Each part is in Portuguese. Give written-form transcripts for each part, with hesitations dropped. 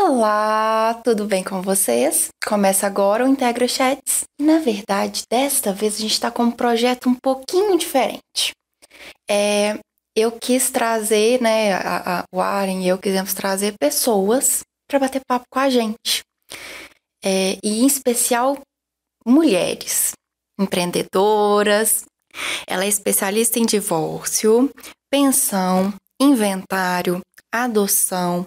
Olá, tudo bem com vocês? Começa agora o Integra Chats. Na verdade, desta vez a gente está com um projeto um pouquinho diferente. Eu quis trazer, né, o Warren e eu quisemos trazer pessoas para bater papo com a gente. E em especial, mulheres empreendedoras. Ela é especialista em divórcio, pensão, inventário, adoção,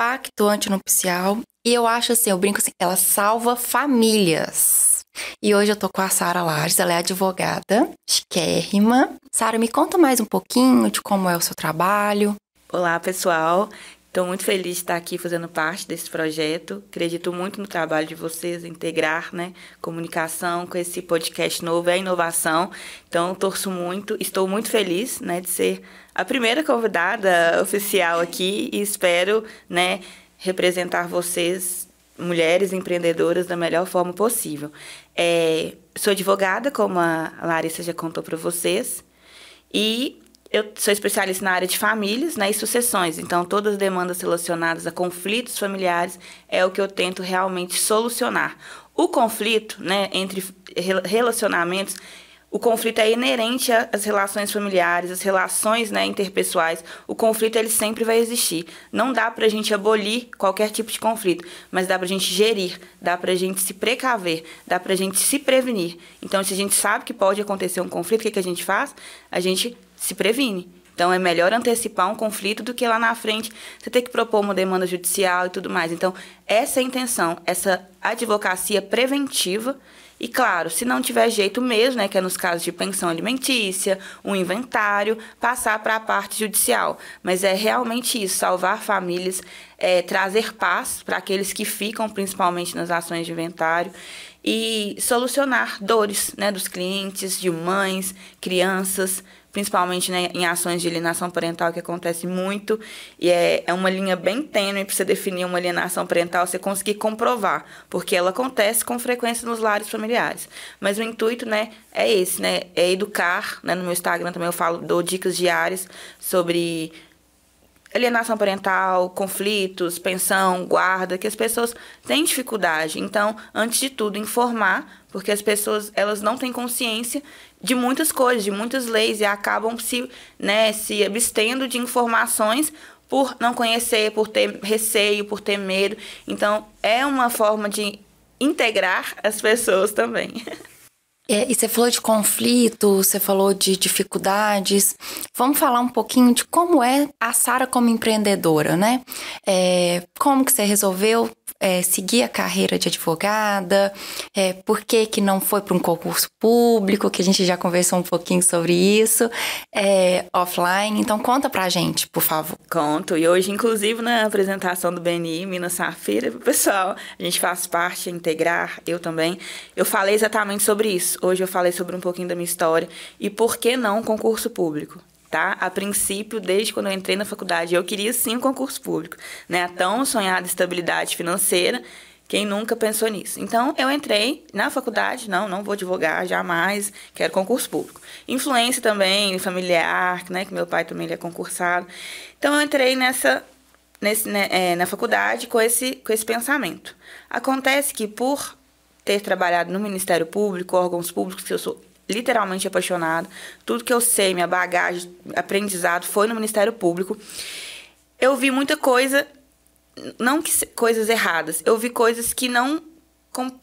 pacto antinupcial, e eu acho assim, eu brinco assim, ela salva famílias. E hoje eu tô com a Sara Lages, ela é advogada, chiquérrima. Sara, me conta mais um pouquinho de como é o seu trabalho. Olá, pessoal. Estou muito feliz de estar aqui fazendo parte desse projeto. Acredito muito no trabalho de vocês, integrar, né, comunicação com esse podcast novo, é inovação. Então, torço muito, estou muito feliz, né, de ser a primeira convidada oficial aqui e espero, né, representar vocês, mulheres empreendedoras, da melhor forma possível. Sou advogada, como a Larissa já contou para vocês, e eu sou especialista na área de famílias, né, e sucessões, então todas as demandas relacionadas a conflitos familiares é o que eu tento realmente solucionar. O conflito, né, entre relacionamentos, o conflito é inerente às relações familiares, às relações, né, interpessoais. O conflito ele sempre vai existir. Não dá para a gente abolir qualquer tipo de conflito, mas dá para a gente gerir, dá para a gente se precaver, dá para a gente se prevenir. Então, se a gente sabe que pode acontecer um conflito, o que a gente faz? A gente se previne. Então, é melhor antecipar um conflito do que lá na frente você ter que propor uma demanda judicial e tudo mais. Então, essa é a intenção, essa advocacia preventiva. E, claro, se não tiver jeito mesmo, né, que é nos casos de pensão alimentícia, um inventário, passar para a parte judicial. Mas é realmente isso, salvar famílias, trazer paz para aqueles que ficam, principalmente nas ações de inventário, e solucionar dores, né, dos clientes, de mães, crianças, principalmente, né, em ações de alienação parental, que acontece muito, e é uma linha bem tênue para você definir uma alienação parental, você conseguir comprovar, porque ela acontece com frequência nos lares familiares. Mas o intuito, né, é esse, né, é educar, né, no meu Instagram também eu falo, dou dicas diárias sobre alienação parental, conflitos, pensão, guarda, que as pessoas têm dificuldade. Então, antes de tudo, informar, porque as pessoas, elas não têm consciência de muitas coisas, de muitas leis, e acabam se abstendo de informações por não conhecer, por ter receio, por ter medo. Então, é uma forma de integrar as pessoas também. E você falou de conflito, você falou de dificuldades. Vamos falar um pouquinho de como é a Sara como empreendedora, né? Como que você resolveu seguir a carreira de advogada? Por que que não foi para um concurso público, que a gente já conversou um pouquinho sobre isso, offline? Então, conta pra gente, por favor. Conto. E hoje, inclusive, na apresentação do BNI, Minas-Safira, pessoal, a gente faz parte, integrar, eu também. Eu falei exatamente sobre isso. Hoje eu falei sobre um pouquinho da minha história e por que não concurso público, tá? A princípio, desde quando eu entrei na faculdade, eu queria sim um concurso público, né? A tão sonhada estabilidade financeira, quem nunca pensou nisso? Então, eu entrei na faculdade, não vou advogar jamais, quero concurso público. Influência também, familiar, né? Que meu pai também ele é concursado. Então, eu entrei na faculdade com esse pensamento. Acontece que por ter trabalhado no Ministério Público, órgãos públicos, que eu sou literalmente apaixonada. Tudo que eu sei, minha bagagem, aprendizado, foi no Ministério Público. Eu vi muita coisa, não que coisas erradas, eu vi coisas que não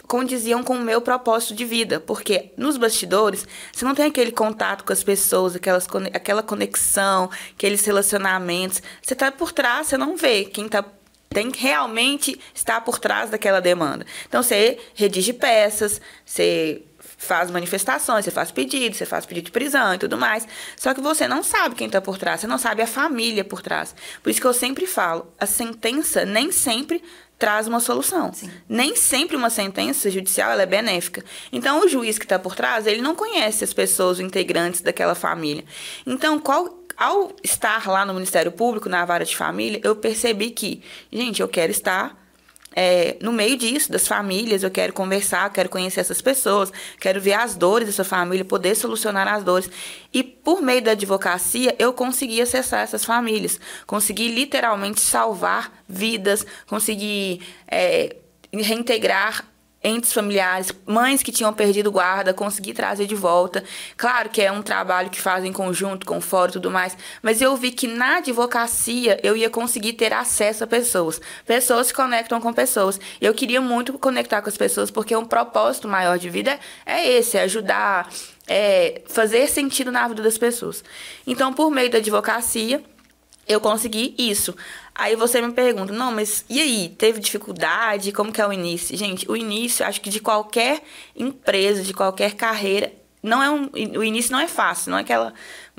condiziam com o meu propósito de vida, porque nos bastidores, você não tem aquele contato com as pessoas, aquela conexão, aqueles relacionamentos. Você está por trás, você não vê quem está tem que realmente estar por trás daquela demanda. Então, você redige peças, você faz manifestações, você faz pedido de prisão e tudo mais. Só que você não sabe quem está por trás, você não sabe a família por trás. Por isso que eu sempre falo, a sentença nem sempre traz uma solução. Sim. Nem sempre uma sentença judicial ela é benéfica. Então, o juiz que está por trás, ele não conhece as pessoas, os integrantes daquela família. Então, ao estar lá no Ministério Público, na vara de família, eu percebi que, gente, eu quero estar no meio disso, das famílias, eu quero conversar, quero conhecer essas pessoas, quero ver as dores dessa família, poder solucionar as dores. E por meio da advocacia, eu consegui acessar essas famílias, consegui literalmente salvar vidas, consegui reintegrar entes familiares, mães que tinham perdido guarda, consegui trazer de volta. Claro que é um trabalho que fazem em conjunto, com o fórum e tudo mais, mas eu vi que na advocacia eu ia conseguir ter acesso a pessoas. Pessoas se conectam com pessoas. Eu queria muito conectar com as pessoas, porque um propósito maior de vida é esse, é ajudar, é fazer sentido na vida das pessoas. Então, por meio da advocacia, eu consegui isso. Aí você me pergunta, não, mas e aí? Teve dificuldade? Como que é o início? Gente, o início, acho que de qualquer empresa, de qualquer carreira, o início não é fácil, não é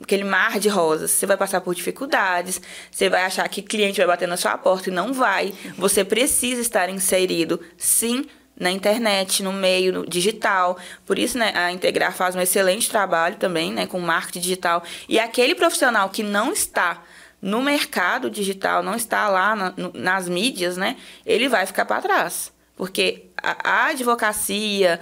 aquele mar de rosas. Você vai passar por dificuldades, você vai achar que cliente vai bater na sua porta e não vai. Você precisa estar inserido, sim, na internet, no meio, no digital. Por isso, né, a Integrar faz um excelente trabalho também, né, com marketing digital. E aquele profissional que não está no mercado digital, não está lá nas mídias, né? Ele vai ficar para trás. Porque a advocacia,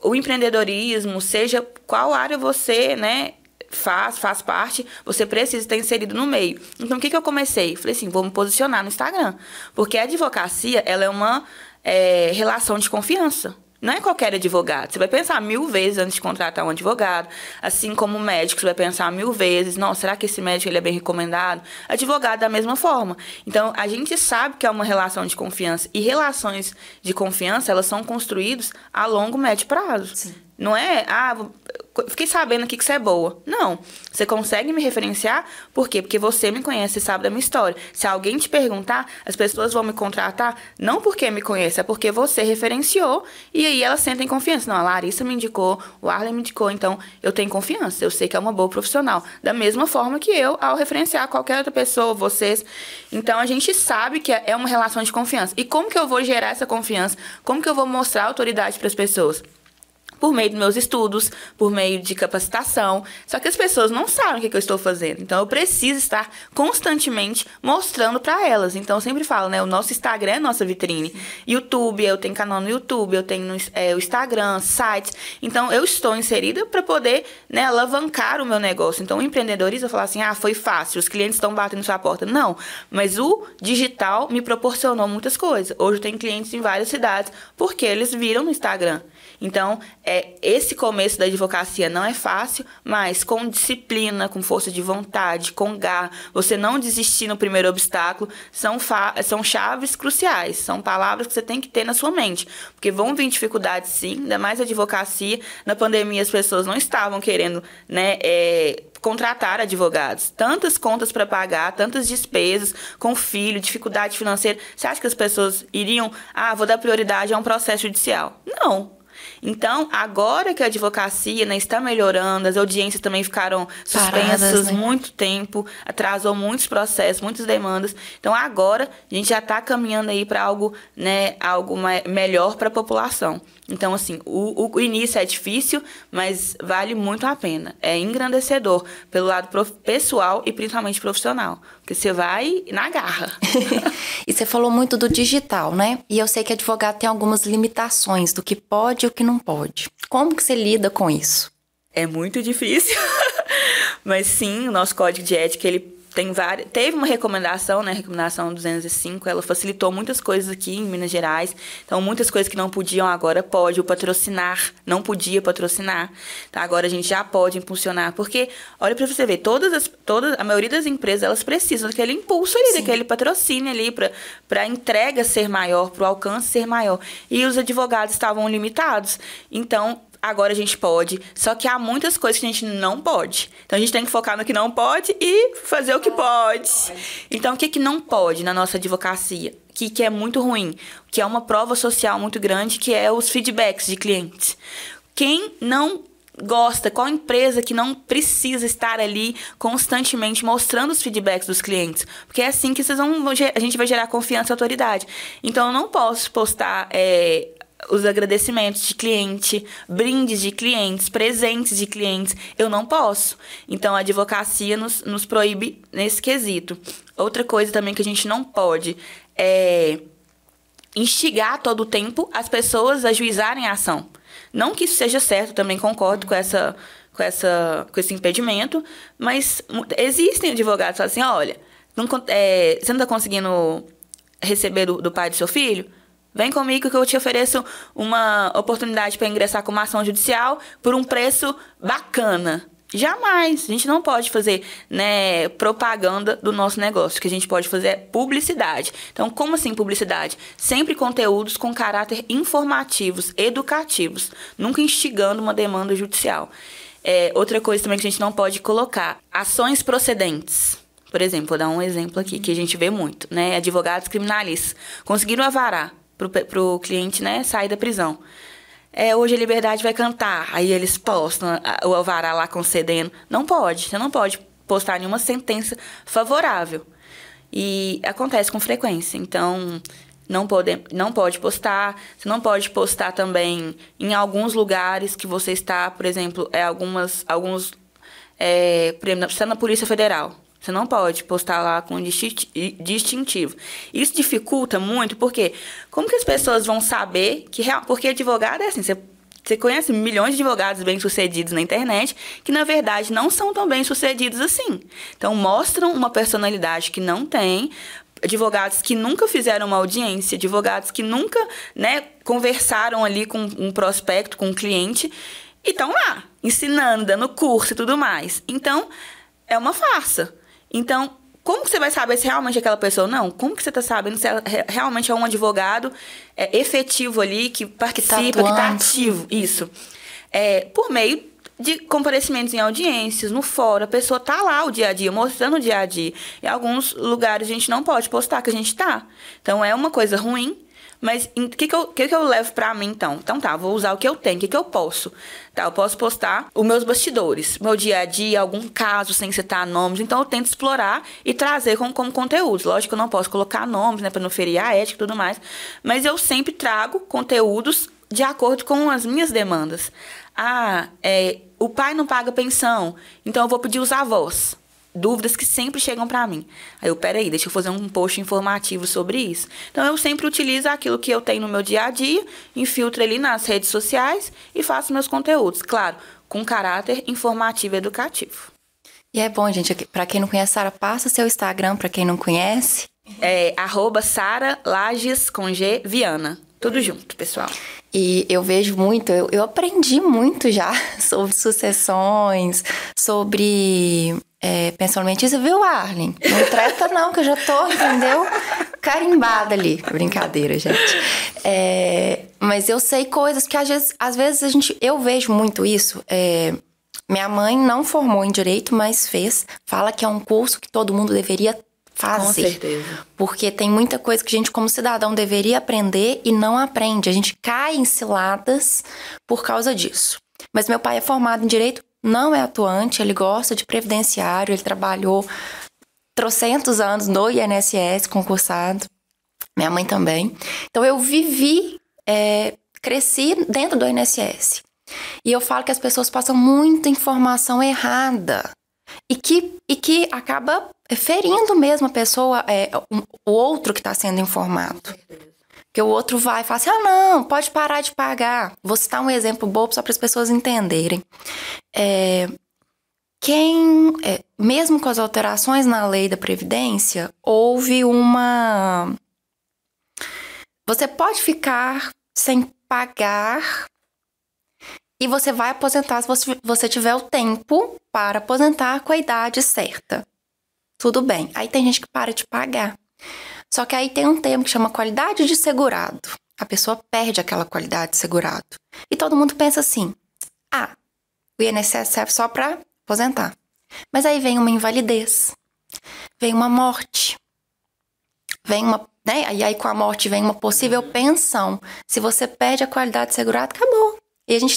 o empreendedorismo, seja qual área você, né, faz parte, você precisa estar inserido no meio. Então, o que eu comecei? Falei assim, vou me posicionar no Instagram. Porque a advocacia, ela é uma relação de confiança. Não é qualquer advogado. Você vai pensar 1000 vezes antes de contratar um advogado. Assim como o médico, você vai pensar 1000 vezes. Nossa, será que esse médico ele é bem recomendado? Advogado da mesma forma. Então, a gente sabe que é uma relação de confiança. E relações de confiança, elas são construídas a longo, médio prazo. Sim. Não é, fiquei sabendo aqui que você é boa. Não. Você consegue me referenciar? Por quê? Porque você me conhece, você sabe da minha história. Se alguém te perguntar, as pessoas vão me contratar, não porque me conhece, é porque você referenciou, e aí elas sentem confiança. Não, a Larissa me indicou, o Arlen me indicou, então eu tenho confiança, eu sei que é uma boa profissional. Da mesma forma que eu, ao referenciar qualquer outra pessoa, vocês. Então, a gente sabe que é uma relação de confiança. E como que eu vou gerar essa confiança? Como que eu vou mostrar autoridade para as pessoas? Por meio dos meus estudos, por meio de capacitação. Só que as pessoas não sabem o que eu estou fazendo. Então, eu preciso estar constantemente mostrando para elas. Então, eu sempre falo, né? O nosso Instagram é a nossa vitrine. YouTube, eu tenho canal no YouTube, eu tenho o Instagram, sites. Então, eu estou inserida para poder, né, alavancar o meu negócio. Então, o empreendedorismo, eu falo assim, foi fácil, os clientes estão batendo sua porta. Não, mas o digital me proporcionou muitas coisas. Hoje, eu tenho clientes em várias cidades, porque eles viram no Instagram. Então, esse começo da advocacia não é fácil, mas com disciplina, com força de vontade, com garra, você não desistir no primeiro obstáculo, são chaves cruciais, são palavras que você tem que ter na sua mente, porque vão vir dificuldades sim, ainda mais a advocacia. Na pandemia as pessoas não estavam querendo, né, contratar advogados, tantas contas para pagar, tantas despesas com filho, dificuldade financeira. Você acha que as pessoas iriam, vou dar prioridade a um processo judicial? Não. Então, agora que a advocacia, né, está melhorando, as audiências também ficaram suspensas, paradas, né? Muito tempo, atrasou muitos processos, muitas demandas. Então, agora a gente já está caminhando aí para algo, né, algo melhor para a população. Então, assim, o início é difícil, mas vale muito a pena. É engrandecedor pelo lado pessoal e principalmente profissional. Porque você vai na garra. E você falou muito do digital, né? E eu sei que advogado tem algumas limitações do que pode e o que não pode. Como que você lida com isso? É muito difícil. Mas sim, o nosso código de ética, ele teve uma recomendação, né? Recomendação 205, ela facilitou muitas coisas aqui em Minas Gerais. Então, muitas coisas que não podiam agora pode. O patrocinar, não podia patrocinar. Tá? Agora a gente já pode impulsionar. Porque, olha pra você ver, a maioria das empresas, elas precisam daquele impulso ali, sim, daquele patrocínio ali, pra entrega ser maior, pro alcance ser maior. E os advogados estavam limitados. Então, agora a gente pode, só que há muitas coisas que a gente não pode. Então, a gente tem que focar no que não pode e fazer o que pode. Então, o que não pode na nossa advocacia? Que é muito ruim, que é uma prova social muito grande, que é os feedbacks de clientes. Quem não gosta, qual empresa que não precisa estar ali constantemente mostrando os feedbacks dos clientes? Porque é assim que a gente vai gerar confiança e autoridade. Então, eu não posso postar os agradecimentos de cliente, brindes de clientes, presentes de clientes, eu não posso. Então, a advocacia nos proíbe nesse quesito. Outra coisa também que a gente não pode é instigar todo o tempo as pessoas a juizarem a ação. Não que isso seja certo, também concordo com esse impedimento, mas existem advogados que falam assim, olha, você não está conseguindo receber do pai do seu filho? Vem comigo que eu te ofereço uma oportunidade para ingressar com uma ação judicial por um preço bacana. Jamais. A gente não pode fazer, né, propaganda do nosso negócio. O que a gente pode fazer é publicidade. Então, como assim publicidade? Sempre conteúdos com caráter informativos, educativos, nunca instigando uma demanda judicial. Outra coisa também que a gente não pode colocar, ações procedentes. Por exemplo, vou dar um exemplo aqui que a gente vê muito, né? Advogados criminalistas conseguiram avarar para o cliente, né, sair da prisão. Hoje a liberdade vai cantar. Aí eles postam o alvará lá concedendo. Não pode. Você não pode postar nenhuma sentença favorável. E acontece com frequência. Então, não pode postar. Você não pode postar também em alguns lugares que você está, por exemplo, você está na Polícia Federal. Você não pode postar lá com distintivo. Isso dificulta muito, porque como que as pessoas vão saber que... Porque advogado é assim, você conhece milhões de advogados bem-sucedidos na internet que, na verdade, não são tão bem-sucedidos assim. Então, mostram uma personalidade que não tem, advogados que nunca fizeram uma audiência, advogados que nunca, né, conversaram ali com um prospecto, com um cliente, e estão lá, ensinando, dando curso e tudo mais. Então, é uma farsa. Então, como que você vai saber se realmente é aquela pessoa ou não? Como que você está sabendo se ela realmente é um advogado efetivo ali, que participa, que está ativo? Isso. Por meio de comparecimentos em audiências, no fórum, a pessoa está lá o dia a dia, mostrando o dia a dia. Em alguns lugares a gente não pode postar que a gente está. Então, é uma coisa ruim. Mas o que eu levo pra mim, então? Então tá, vou usar o que eu tenho, o que eu posso. Tá, eu posso postar os meus bastidores, meu dia a dia, algum caso sem citar nomes. Então eu tento explorar e trazer como conteúdo. Lógico que eu não posso colocar nomes, né, pra não ferir a ética e tudo mais. Mas eu sempre trago conteúdos de acordo com as minhas demandas. O pai não paga pensão, então eu vou pedir os avós. Dúvidas que sempre chegam pra mim. Aí eu, peraí, deixa eu fazer um post informativo sobre isso. Então, eu sempre utilizo aquilo que eu tenho no meu dia a dia, infiltro ali nas redes sociais e faço meus conteúdos, claro, com caráter informativo e educativo. E é bom, gente, pra quem não conhece, Sara, passa seu Instagram pra quem não conhece. Sara Lages Viana. Tudo junto, pessoal. E eu vejo muito, eu aprendi muito já sobre sucessões, sobre... pensamento, isso, viu, Arlen? Não treta não, que eu já tô, entendeu? Carimbada ali. Brincadeira, gente. Mas eu sei coisas que às vezes eu vejo muito isso. Minha mãe não formou em direito, mas fez. Fala que é um curso que todo mundo deveria fazer. Com certeza. Porque tem muita coisa que a gente, como cidadão, deveria aprender e não aprende. A gente cai em ciladas por causa disso. Mas meu pai é formado em direito, não é atuante, ele gosta de previdenciário, ele trabalhou trocentos anos no INSS, concursado, minha mãe também. Então, eu vivi, cresci dentro do INSS. E eu falo que as pessoas passam muita informação errada e que acaba ferindo mesmo a pessoa, o outro que está sendo informado. Porque o outro vai e fala assim, não, pode parar de pagar. Vou citar um exemplo bobo só para as pessoas entenderem. Mesmo com as alterações na lei da Previdência, houve uma... Você pode ficar sem pagar e você vai aposentar se você tiver o tempo para aposentar com a idade certa. Tudo bem. Aí tem gente que para de pagar. Só que aí tem um termo que chama qualidade de segurado. A pessoa perde aquela qualidade de segurado. E todo mundo pensa assim, o INSS serve só para aposentar. Mas aí vem uma invalidez, vem uma morte, vem uma, né? E aí com a morte vem uma possível pensão. Se você perde a qualidade de segurado, acabou. E a gente,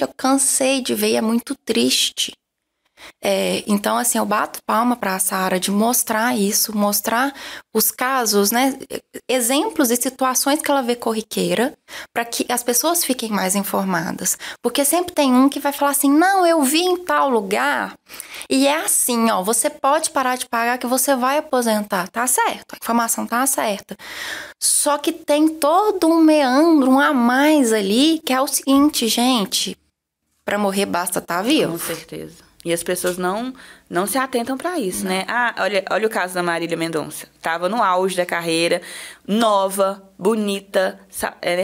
eu cansei de ver, é muito triste. Então, assim, eu bato palma para a Sara de mostrar isso, mostrar os casos, né, exemplos e situações que ela vê corriqueira, para que as pessoas fiquem mais informadas. Porque sempre tem um que vai falar assim, não, eu vi em tal lugar, e é assim, ó, você pode parar de pagar que você vai aposentar. Tá certo, a informação tá certa. Só que tem todo um meandro, um a mais ali, que é o seguinte, gente, para morrer basta estar vivo. Com certeza. E as pessoas não se atentam para isso, não, né? Ah, olha o caso da Marília Mendonça. Tava no auge da carreira, nova, bonita,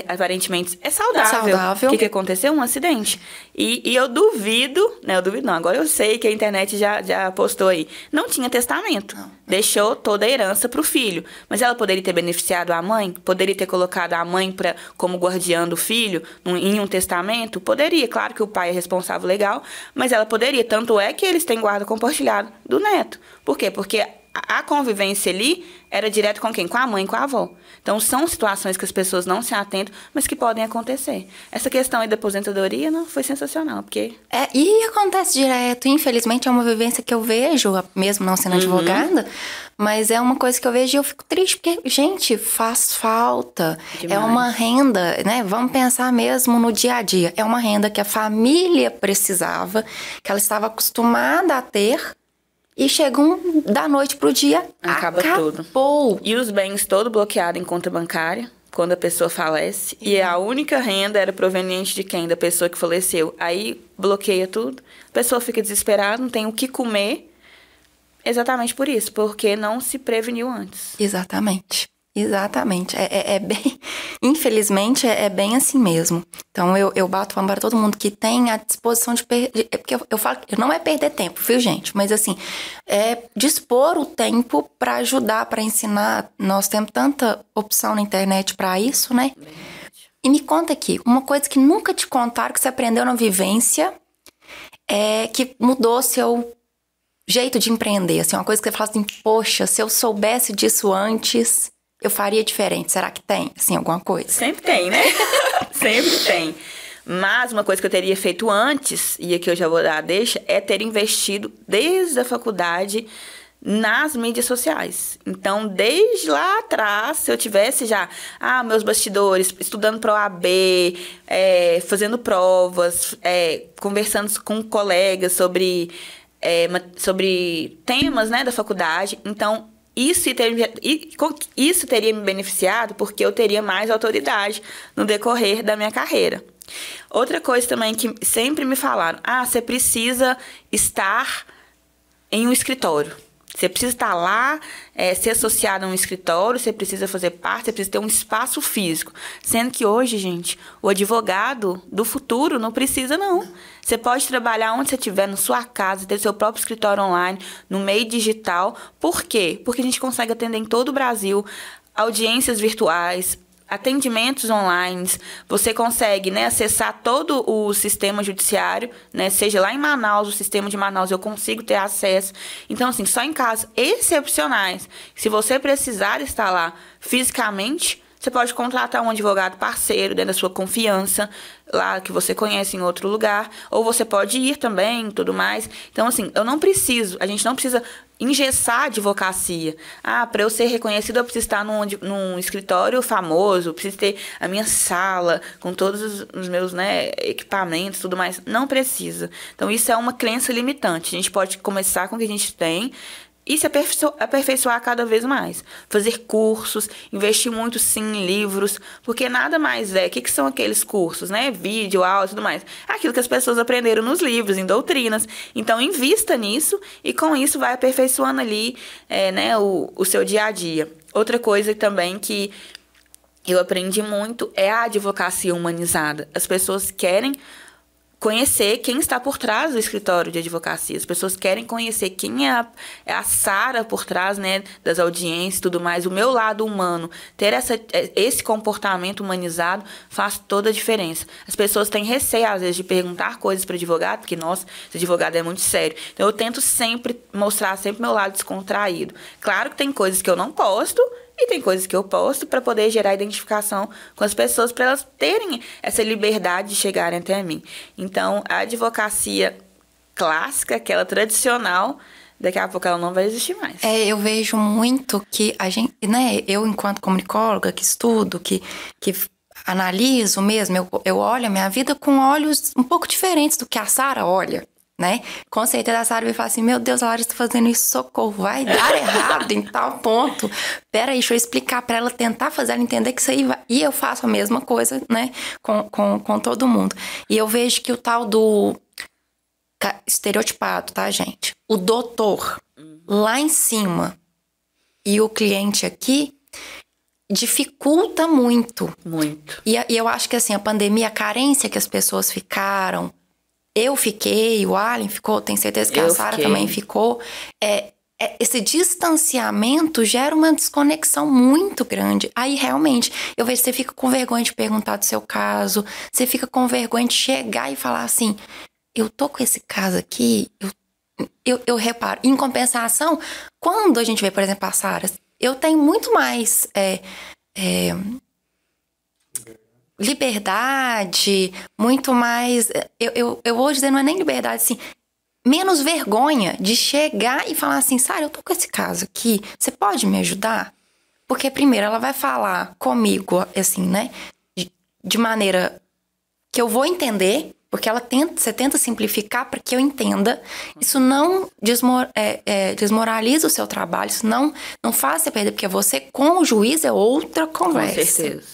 aparentemente é saudável. O que aconteceu? Um acidente. E eu duvido, né? Eu duvido não, agora eu sei que a internet já postou aí. Não tinha testamento. Não. Deixou toda a herança pro filho. Mas ela poderia ter beneficiado a mãe? Poderia ter colocado a mãe como guardiã do filho em um testamento? Poderia. Claro que o pai é responsável legal, mas ela poderia. Tanto é que eles têm guarda compartilhado do neto. Por quê? Porque a convivência ali era direto com quem? Com a mãe e com a avó. Então, são situações que as pessoas não se atentam, mas que podem acontecer. Essa questão aí da aposentadoria, não, foi sensacional, porque... E acontece direto. Infelizmente, é uma vivência que eu vejo, mesmo não sendo advogada, mas é uma coisa que eu vejo e eu fico triste, porque, gente, faz falta. Demais. É uma renda, né? Vamos pensar mesmo no dia a dia. É uma renda que a família precisava, que ela estava acostumada a ter, e chegam da noite pro dia, acabou tudo. E os bens todo bloqueado em conta bancária, quando a pessoa falece. E a única renda era proveniente de quem? Da pessoa que faleceu. Aí bloqueia tudo. A pessoa fica desesperada, não tem o que comer. Exatamente por isso, porque não se preveniu antes. Exatamente. É bem... Infelizmente, é bem assim mesmo. Então, eu bato palma para todo mundo que tem a disposição de perder... É porque eu falo que não é perder tempo, viu, gente? Mas, assim, é dispor o tempo para ajudar, para ensinar. Nós temos tanta opção na internet para isso, né? E me conta aqui, uma coisa que nunca te contaram, que você aprendeu na vivência, que mudou seu jeito de empreender. Assim, uma coisa que você fala assim, poxa, se eu soubesse disso antes... eu faria diferente. Será que tem, assim, alguma coisa? Sempre tem, né? Sempre tem. Mas uma coisa que eu teria feito antes, e aqui eu já vou dar a deixa, é ter investido desde a faculdade nas mídias sociais. Então, desde lá atrás, se eu tivesse já, meus bastidores, estudando para o OAB, fazendo provas, conversando com colegas sobre temas, né, da faculdade. Então, isso teria me beneficiado porque eu teria mais autoridade no decorrer da minha carreira. Outra coisa também que sempre me falaram, você precisa estar em um escritório. Você precisa estar lá, ser associado a um escritório, você precisa fazer parte, você precisa ter um espaço físico. Sendo que hoje, gente, o advogado do futuro não precisa, não. Você pode trabalhar onde você estiver, na sua casa, ter seu próprio escritório online, no meio digital. Por quê? Porque a gente consegue atender em todo o Brasil, audiências virtuais, atendimentos online, você consegue, né, acessar todo o sistema judiciário, né, seja lá em Manaus, o sistema de Manaus, eu consigo ter acesso. Então, assim, só em casos excepcionais, se você precisar estar lá fisicamente, você pode contratar um advogado parceiro dentro da sua confiança, lá que você conhece em outro lugar, ou você pode ir também, tudo mais. Então, assim, a gente não precisa engessar a advocacia. Para eu ser reconhecido, eu preciso estar num escritório famoso, eu preciso ter a minha sala com todos os meus, né, equipamentos, tudo mais. Não precisa. Então, isso é uma crença limitante. A gente pode começar com o que a gente tem e se aperfeiçoar cada vez mais. Fazer cursos, investir muito, sim, em livros, porque nada mais o que são aqueles cursos, né? Vídeo, aula, tudo mais. Aquilo que as pessoas aprenderam nos livros, em doutrinas. Então, invista nisso e com isso vai aperfeiçoando ali, né, o seu dia a dia. Outra coisa também que eu aprendi muito é a advocacia humanizada. As pessoas querem conhecer quem está por trás do escritório de advocacia. As pessoas querem conhecer quem é a Sara por trás, né, das audiências e tudo mais. O meu lado humano, ter esse comportamento humanizado faz toda a diferença. As pessoas têm receio, às vezes, de perguntar coisas para o advogado, porque, nossa, esse advogado é muito sério. Então, eu tento sempre mostrar sempre meu lado descontraído. Claro que tem coisas que eu não posto, e tem coisas que eu posto para poder gerar identificação com as pessoas, para elas terem essa liberdade de chegarem até mim. Então, a advocacia clássica, aquela tradicional, daqui a pouco ela não vai existir mais. É, eu vejo muito que a gente, né, eu enquanto comunicóloga que estudo, que analiso mesmo, eu olho a minha vida com olhos um pouco diferentes do que a Sara olha, né? Com certeza a Sara vai falar assim, meu Deus, a Larissa tá fazendo isso, socorro, vai dar errado em tal ponto. Peraí, deixa eu explicar pra ela, tentar fazer ela entender que isso aí vai... E eu faço a mesma coisa, né? Com todo mundo. E eu vejo que o tal do... Estereotipado, tá, gente? O doutor lá em cima e o cliente aqui dificulta muito. Muito. E eu acho que, assim, a pandemia, a carência que as pessoas ficaram... Eu fiquei, o Arlen ficou, tenho certeza que a Sara também ficou. Esse distanciamento gera uma desconexão muito grande. Aí, realmente, eu vejo que você fica com vergonha de perguntar do seu caso, você fica com vergonha de chegar e falar assim, eu tô com esse caso aqui, eu reparo. Em compensação, quando a gente vê, por exemplo, a Sara, eu tenho muito mais... liberdade, muito mais... Eu vou dizer, não é nem liberdade, assim... Menos vergonha de chegar e falar assim... Sara, eu tô com esse caso aqui, você pode me ajudar? Porque primeiro ela vai falar comigo, assim, né? De maneira que eu vou entender... Porque ela você tenta simplificar para que eu entenda. Isso não desmoraliza o seu trabalho. Isso não faz você perder. Porque você com o juiz é outra conversa. Com certeza.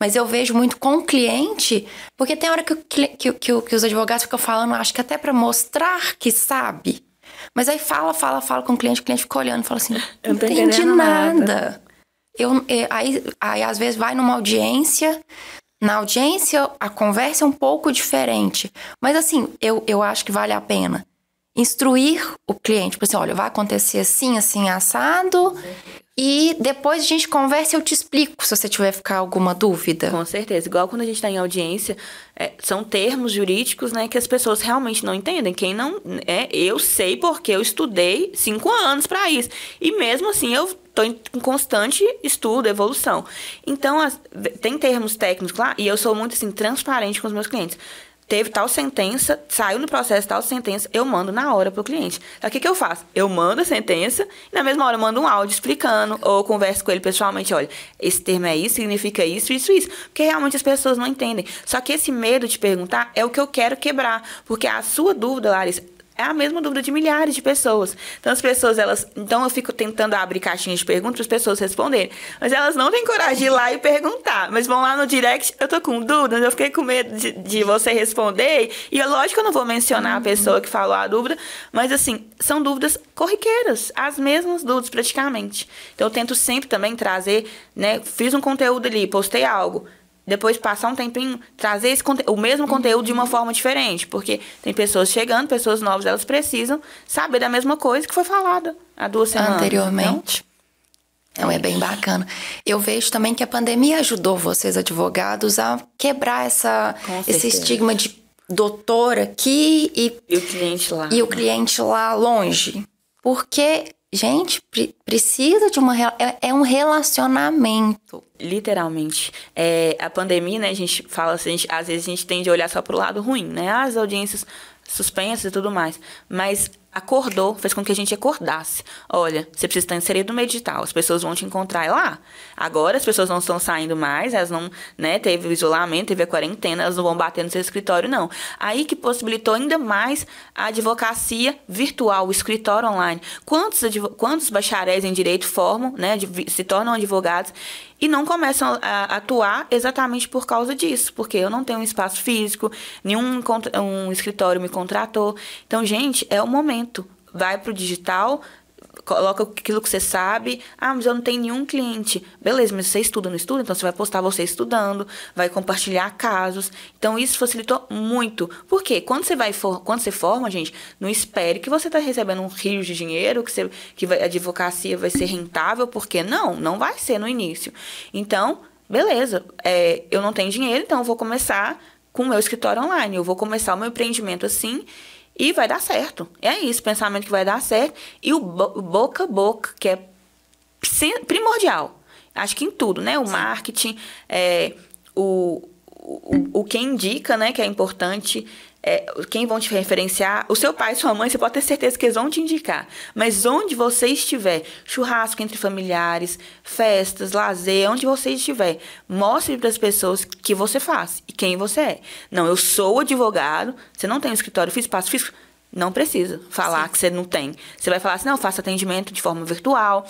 Mas eu vejo muito com o cliente. Porque tem hora que os advogados ficam falando, acho que até para mostrar que sabe. Mas aí fala com o cliente fica olhando e fala assim, eu não entendi nada. Aí às vezes vai numa audiência... Na audiência, a conversa é um pouco diferente. Mas, assim, eu acho que vale a pena instruir o cliente. Por assim, olha, vai acontecer assim, assim, assado. Com certeza. E depois a gente conversa e eu te explico se você tiver ficar alguma dúvida. Com certeza. Igual quando a gente está em audiência, são termos jurídicos, né, que as pessoas realmente não entendem. Quem não... eu sei porque eu estudei 5 anos para isso. E mesmo assim, eu... Estou em constante estudo, evolução. Então, tem termos técnicos lá, e eu sou muito, assim, transparente com os meus clientes. Teve tal sentença, saiu no processo tal sentença, eu mando na hora pro cliente. Então, o que eu faço? Eu mando a sentença, e na mesma hora eu mando um áudio explicando, ou converso com ele pessoalmente, olha, esse termo é isso, significa isso, isso, isso. Porque realmente as pessoas não entendem. Só que esse medo de perguntar é o que eu quero quebrar. Porque a sua dúvida, Larissa... É a mesma dúvida de milhares de pessoas. Então, as pessoas, elas... Então, eu fico tentando abrir caixinhas de perguntas para as pessoas responderem. Mas elas não têm coragem de ir lá e perguntar. Mas vão lá no direct, eu tô com dúvida, eu fiquei com medo de você responder. E, lógico, eu não vou mencionar a pessoa que falou a dúvida. Mas, assim, são dúvidas corriqueiras. As mesmas dúvidas, praticamente. Então, eu tento sempre também trazer, né? Fiz um conteúdo ali, postei algo. Depois passar um tempinho, trazer o mesmo conteúdo de uma forma diferente. Porque tem pessoas chegando, pessoas novas, elas precisam saber da mesma coisa que foi falada há 2 semanas. Anteriormente. Então é bem bacana. Eu vejo também que a pandemia ajudou vocês, advogados, a quebrar esse estigma de doutor aqui e o cliente lá. E o cliente lá longe. Porque... Gente, precisa de uma... É um relacionamento. Literalmente. A pandemia, né, a gente fala assim, às vezes a gente tende a olhar só pro lado ruim, né? As audiências suspensas e tudo mais. Mas acordou, fez com que a gente acordasse. Olha, você precisa estar inserido no meio digital, as pessoas vão te encontrar lá. Agora as pessoas não estão saindo mais, elas não, né, teve o isolamento, teve a quarentena, elas não vão bater no seu escritório, não. Aí que possibilitou ainda mais a advocacia virtual, o escritório online. Quantos bacharéis em direito formam, né, se tornam advogados e não começam a atuar exatamente por causa disso, porque eu não tenho um espaço físico, nenhum um escritório me contratou. Então, gente, é o momento. Vai pro digital, coloca aquilo que você sabe. Ah, mas eu não tenho nenhum cliente. Beleza, mas você estuda ou não estuda? Então, você vai postar você estudando, vai compartilhar casos. Então, isso facilitou muito. Por quê? Quando você forma, gente, não espere que você tá recebendo um rio de dinheiro, que a advocacia vai ser rentável, porque não vai ser no início. Então, beleza, eu não tenho dinheiro, então eu vou começar com o meu escritório online. Eu vou começar o meu empreendimento assim... E vai dar certo. É isso, pensamento que vai dar certo. E o boca a boca, que é primordial. Acho que em tudo, né? O marketing, o que indica, né? Que é importante. quem vão te referenciar, o seu pai, sua mãe, você pode ter certeza que eles vão te indicar. Mas onde você estiver, churrasco entre familiares, festas, lazer, onde você estiver, mostre para as pessoas que você faz e quem você é. Não, eu sou advogado, você não tem um escritório físico, não precisa falar. Sim. Que você não tem. Você vai falar assim, não, eu faço atendimento de forma virtual.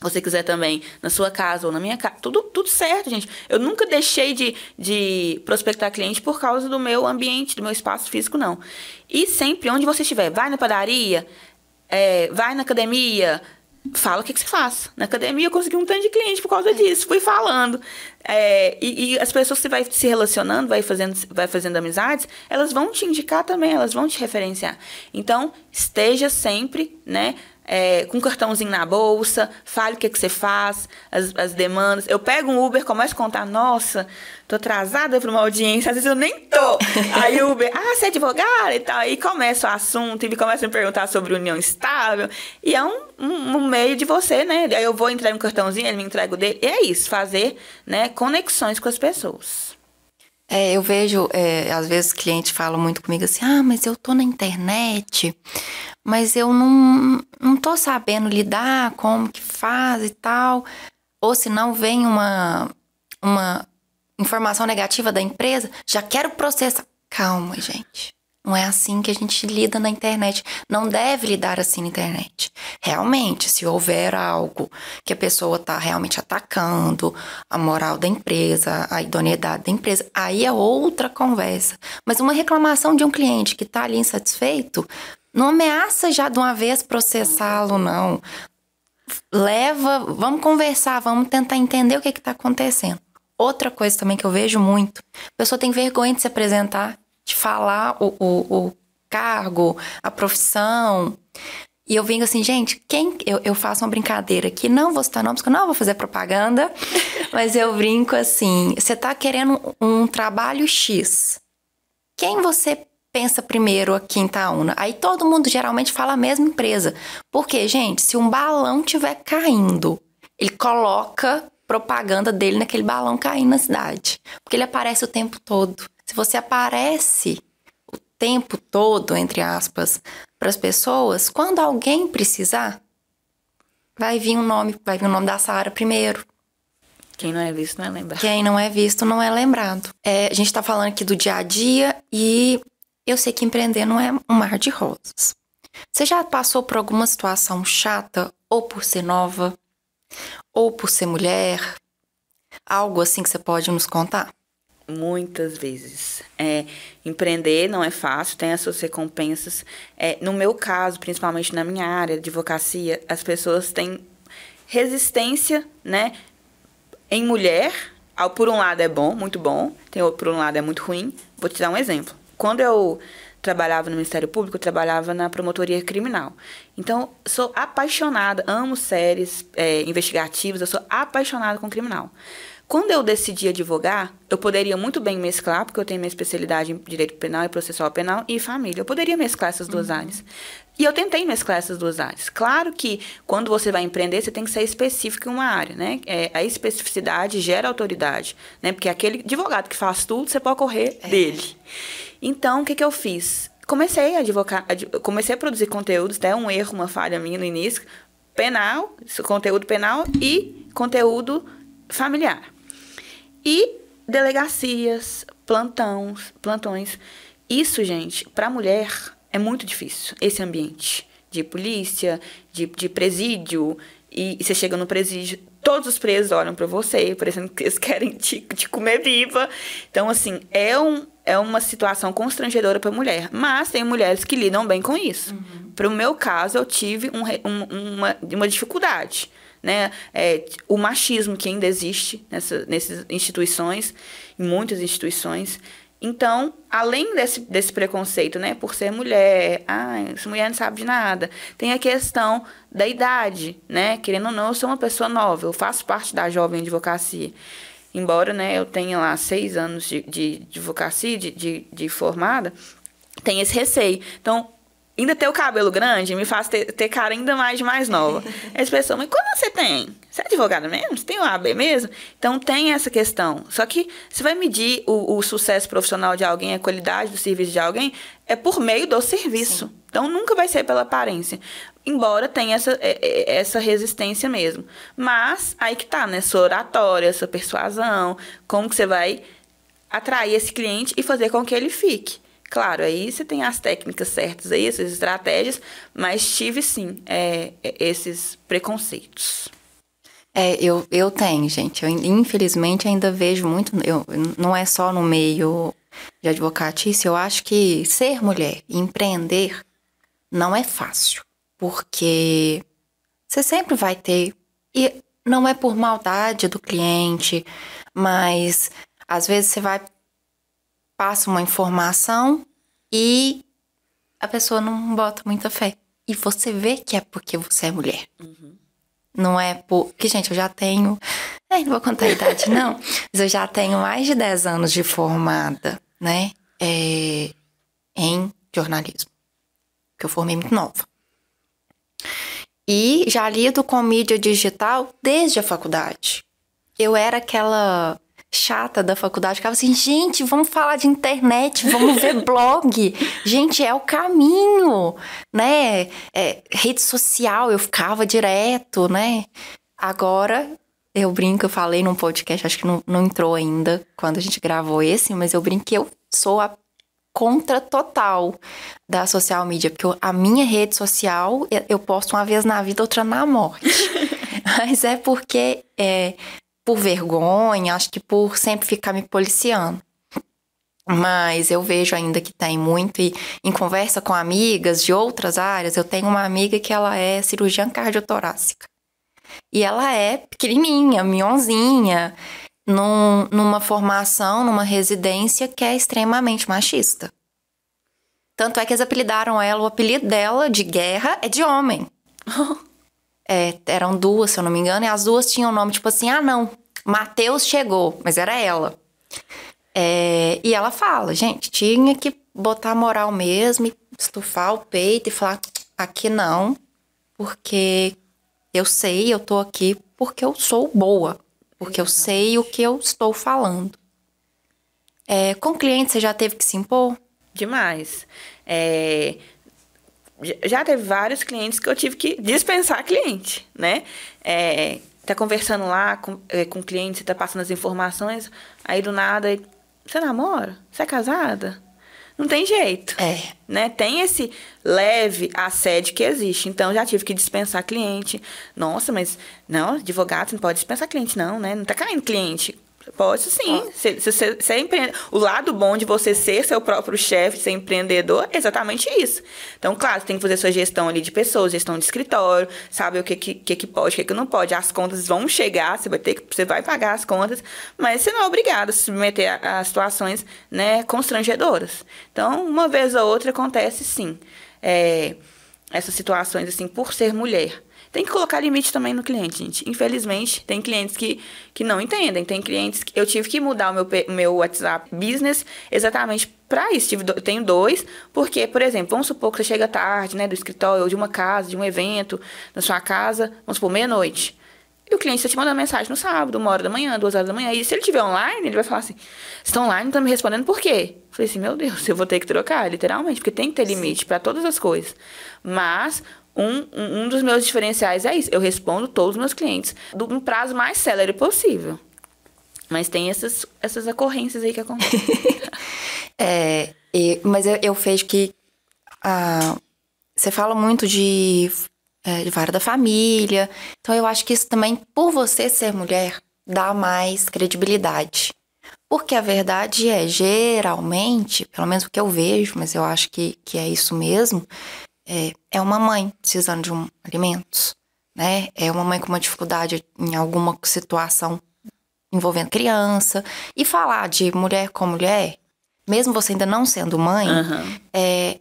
Você quiser também na sua casa ou na minha casa, tudo certo, gente. Eu nunca deixei de prospectar cliente por causa do meu ambiente, do meu espaço físico, não. E sempre, onde você estiver, vai na padaria, vai na academia, fala o que você faz. Na academia eu consegui um tanto de cliente por causa disso, fui falando. E as pessoas que vai se relacionando, vai fazendo amizades, elas vão te indicar também, elas vão te referenciar. Então, esteja sempre, né? Com um cartãozinho na bolsa, fale o que você faz, as demandas. Eu pego um Uber, começo a contar, nossa, tô atrasada para uma audiência, às vezes eu nem tô. Aí o Uber, você é advogada e tal. Aí começa o assunto e começa a me perguntar sobre união estável. E é um meio de você, né? Aí eu vou entregar um cartãozinho, ele me entrega o dele. E é isso, fazer, né, conexões com as pessoas. Eu vejo, às vezes, clientes falam muito comigo assim, mas eu tô na internet, mas eu não tô sabendo lidar, como que faz e tal. Ou se não vem uma informação negativa da empresa, já quero processar. Calma, gente. Não é assim que a gente lida na internet. Não deve lidar assim na internet. Realmente, se houver algo que a pessoa está realmente atacando a moral da empresa, a idoneidade da empresa, aí é outra conversa. Mas uma reclamação de um cliente que está ali insatisfeito, não ameaça já de uma vez processá-lo, não. Vamos conversar, vamos tentar entender o que está acontecendo. Outra coisa também que eu vejo muito, a pessoa tem vergonha de se apresentar, de falar o cargo, a profissão. E eu vim assim, gente, eu faço uma brincadeira aqui, não vou citar nomes, porque eu não vou fazer propaganda, mas eu brinco assim, você tá querendo um trabalho X. Quem você pensa primeiro aqui em Itaúna? Aí todo mundo geralmente fala a mesma empresa. Porque, gente, se um balão estiver caindo, ele coloca propaganda dele naquele balão caindo na cidade. Porque ele aparece o tempo todo. Se você aparece o tempo todo, entre aspas, para as pessoas, quando alguém precisar, vai vir um nome da Sara primeiro. Quem não é visto não é lembrado. Quem não é visto não é lembrado. A gente está falando aqui do dia a dia e eu sei que empreender não é um mar de rosas. Você já passou por alguma situação chata, ou por ser nova, ou por ser mulher? Algo assim que você pode nos contar? Muitas vezes. Empreender não é fácil, tem as suas recompensas. No meu caso, principalmente na minha área de advocacia, as pessoas têm resistência, né, em mulher. Por um lado é bom, muito bom, por um lado é muito ruim. Vou te dar um exemplo. Quando eu trabalhava no Ministério Público, eu trabalhava na promotoria criminal. Então, sou apaixonada, amo séries investigativas, eu sou apaixonada com criminal. Quando eu decidi advogar, eu poderia muito bem mesclar, porque eu tenho minha especialidade em direito penal e processual penal e família. Eu poderia mesclar essas duas áreas. E eu tentei mesclar essas duas áreas. Claro que quando você vai empreender, você tem que ser específico em uma área, né? A especificidade gera autoridade, né? Porque aquele advogado que faz tudo, você pode correr dele. Então, o que eu fiz? Comecei a advocar, comecei a produzir conteúdos, até um erro, uma falha minha no início, penal, conteúdo penal e conteúdo familiar. E delegacias, plantões. Isso, gente, para a mulher é muito difícil. Esse ambiente de polícia, de presídio. E você chega no presídio, todos os presos olham para você, parecendo que eles querem te comer viva. Então, assim, é uma situação constrangedora para a mulher. Mas tem mulheres que lidam bem com isso. Uhum. Para o meu caso, eu tive uma dificuldade. Né? O machismo que ainda existe nessas instituições, em muitas instituições. Então, além desse preconceito, né, por ser mulher, essa mulher não sabe de nada, tem a questão da idade, né? Querendo ou não, eu sou uma pessoa nova, eu faço parte da jovem advocacia. Embora, né, eu tenha lá 6 anos de advocacia, de formada, tem esse receio. Então, ainda ter o cabelo grande me faz ter cara ainda mais nova. As pessoas, mas quando você tem? Você é advogado mesmo? Você tem o AB mesmo? Então, tem essa questão. Só que você vai medir o sucesso profissional de alguém, a qualidade do serviço de alguém, é por meio do serviço. Sim. Então, nunca vai ser pela aparência. Embora tenha essa resistência mesmo. Mas, aí que tá, né? Sua oratória, sua persuasão, como que você vai atrair esse cliente e fazer com que ele fique. Claro, aí você tem as técnicas certas aí, essas estratégias, mas tive sim esses preconceitos. Eu tenho, gente. Eu, infelizmente, ainda vejo muito... não é só no meio de advocatício. Eu acho que ser mulher e empreender não é fácil. Porque você sempre vai ter... E não é por maldade do cliente, mas às vezes você vai... passa uma informação e a pessoa não bota muita fé. E você vê que é porque você é mulher. Uhum. Não é porque, gente, eu já tenho... não vou contar a idade, não. Mas eu já tenho mais de 10 anos de formada, né? Em jornalismo. Porque eu formei muito nova. E já lido com mídia digital desde a faculdade. Eu era aquela... chata da faculdade, ficava assim, gente, vamos falar de internet, vamos ver blog, gente, é o caminho, né, rede social, eu ficava direto, né, agora, eu brinco, eu falei num podcast, acho que não entrou ainda, quando a gente gravou esse, mas eu brinco que eu sou a contra total da social media, porque a minha rede social, eu posto uma vez na vida, outra na morte, mas é porque, por vergonha, acho que por sempre ficar me policiando. Mas eu vejo ainda que tem muito, e em conversa com amigas de outras áreas, eu tenho uma amiga que ela é cirurgiã cardiotorácica. E ela é pequenininha, mionzinha, numa formação, numa residência que é extremamente machista. Tanto é que eles apelidaram ela, o apelido dela de guerra é de homem. Eram duas, se eu não me engano, e as duas tinham o nome, tipo assim, Matheus chegou, mas era ela. E ela fala, gente, tinha que botar moral mesmo, estufar o peito e falar, aqui não, porque eu sei, eu tô aqui porque eu sou boa, porque eu sei o que eu estou falando. Com cliente, você já teve que se impor? Demais. Já teve vários clientes que eu tive que dispensar cliente, né? Tá conversando lá com o cliente, você tá passando as informações, aí do nada, você namora? Você é casada? Não tem jeito, né? Tem esse leve assédio que existe. Então, já tive que dispensar cliente. Nossa, mas não, advogado, você não pode dispensar cliente não, né? Não tá caindo cliente. Pode sim. Você empreende... O lado bom de você ser seu próprio chefe, ser empreendedor, é exatamente isso. Então, claro, você tem que fazer sua gestão ali de pessoas, gestão de escritório, sabe o que pode, o que não pode. As contas vão chegar, você vai pagar as contas, mas você não é obrigado a se submeter a situações, né, constrangedoras. Então, uma vez ou outra acontece sim. Essas situações, assim, por ser mulher. Tem que colocar limite também no cliente, gente. Infelizmente, tem clientes que não entendem. Tem clientes que... Eu tive que mudar o meu WhatsApp Business exatamente para isso. Eu tenho 2, porque, por exemplo, vamos supor que você chega tarde, né, do escritório, ou de uma casa, de um evento, na sua casa, vamos supor, meia-noite. E o cliente está te mandando mensagem no sábado, 1h da manhã, 2h da manhã. E se ele estiver online, ele vai falar assim, vocês estão online, não estão me respondendo por quê? Eu falei assim, meu Deus, eu vou ter que trocar, literalmente, porque tem que ter limite para todas as coisas. Mas... Um dos meus diferenciais é isso. Eu respondo todos os meus clientes no prazo mais célere possível. Mas tem essas ocorrências aí que acontecem. Mas eu vejo que... você fala muito de vara da família. Então, eu acho que isso também, por você ser mulher, dá mais credibilidade. Porque a verdade é, geralmente, pelo menos o que eu vejo, mas eu acho que é isso mesmo... É uma mãe precisando de alimentos, né? É uma mãe com uma dificuldade em alguma situação envolvendo criança. E falar de mulher com mulher, mesmo você ainda não sendo mãe, uhum,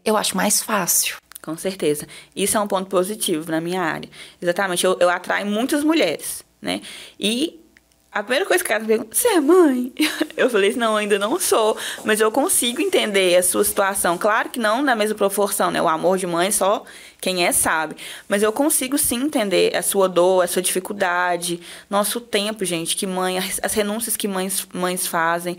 eu acho mais fácil. Com certeza. Isso é um ponto positivo na minha área. Exatamente. Eu atraio muitas mulheres, né? E... A primeira coisa que ela me perguntou, você é mãe? Eu falei assim, não, ainda não sou, mas eu consigo entender a sua situação. Claro que não na mesma proporção, né? O amor de mãe só quem é sabe. Mas eu consigo sim entender a sua dor, a sua dificuldade, nosso tempo, gente, que mãe, as renúncias que mães fazem.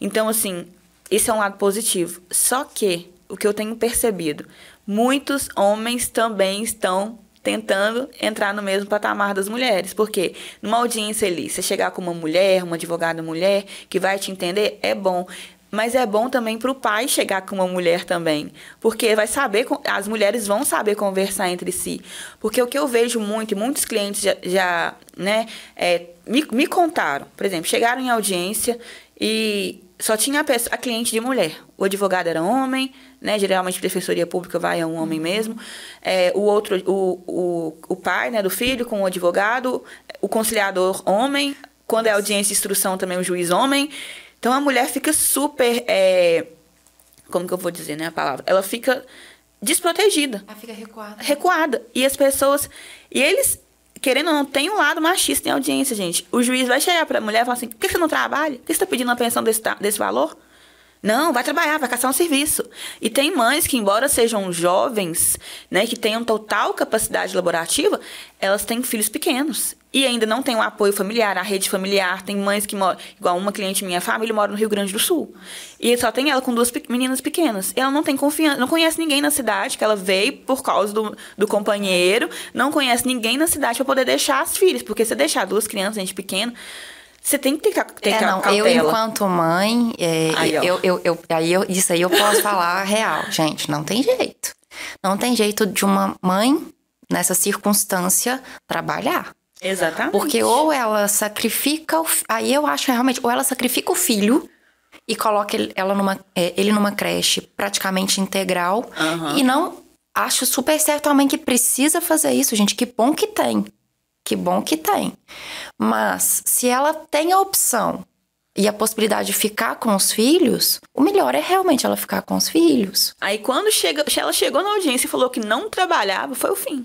Então, assim, esse é um lado positivo. Só que, o que eu tenho percebido, muitos homens também estão tentando entrar no mesmo patamar das mulheres. Porque numa audiência ali, você chegar com uma mulher, uma advogada mulher, que vai te entender, é bom. Mas é bom também para o pai chegar com uma mulher também. Porque vai saber, as mulheres vão saber conversar entre si. Porque o que eu vejo muito, e muitos clientes me contaram. Por exemplo, chegaram em audiência e só tinha a cliente de mulher. O advogado era homem, né? Geralmente, defensoria pública vai a um homem mesmo. O pai, né, do filho com o advogado, o conciliador homem. Quando é audiência de instrução também o juiz homem. Então, a mulher fica super... como que eu vou dizer, né, a palavra? Ela fica desprotegida. Ela fica recuada. Recuada. E as pessoas... E eles, querendo ou não, tem um lado machista em audiência, gente. O juiz vai chegar para a mulher e falar assim, por que você não trabalha? Por que você está pedindo uma pensão desse valor? Não, vai trabalhar, vai caçar um serviço. E tem mães que, embora sejam jovens, né, que tenham total capacidade laborativa, elas têm filhos pequenos. E ainda não tem o apoio familiar, a rede familiar. Tem mães que moram, igual uma cliente minha, a família mora no Rio Grande do Sul. E só tem ela com duas meninas pequenas. E ela não tem confiança, não conhece ninguém na cidade, que ela veio por causa do companheiro, não conhece ninguém na cidade para poder deixar as filhas. Porque se deixar duas crianças, gente pequena... Você tem que ter cautela. Eu, enquanto mãe, isso aí eu posso falar real. Gente, não tem jeito. Não tem jeito de uma mãe, nessa circunstância, trabalhar. Exatamente. Porque ou ela sacrifica... Aí eu acho realmente... Ou ela sacrifica o filho e coloca ele numa creche praticamente integral. Uhum. E não... Acho super certo a mãe que precisa fazer isso, gente. Que bom que tem. Que bom que tem. Mas, se ela tem a opção e a possibilidade de ficar com os filhos, o melhor é realmente ela ficar com os filhos. Aí, quando ela chegou na audiência e falou que não trabalhava, foi o fim.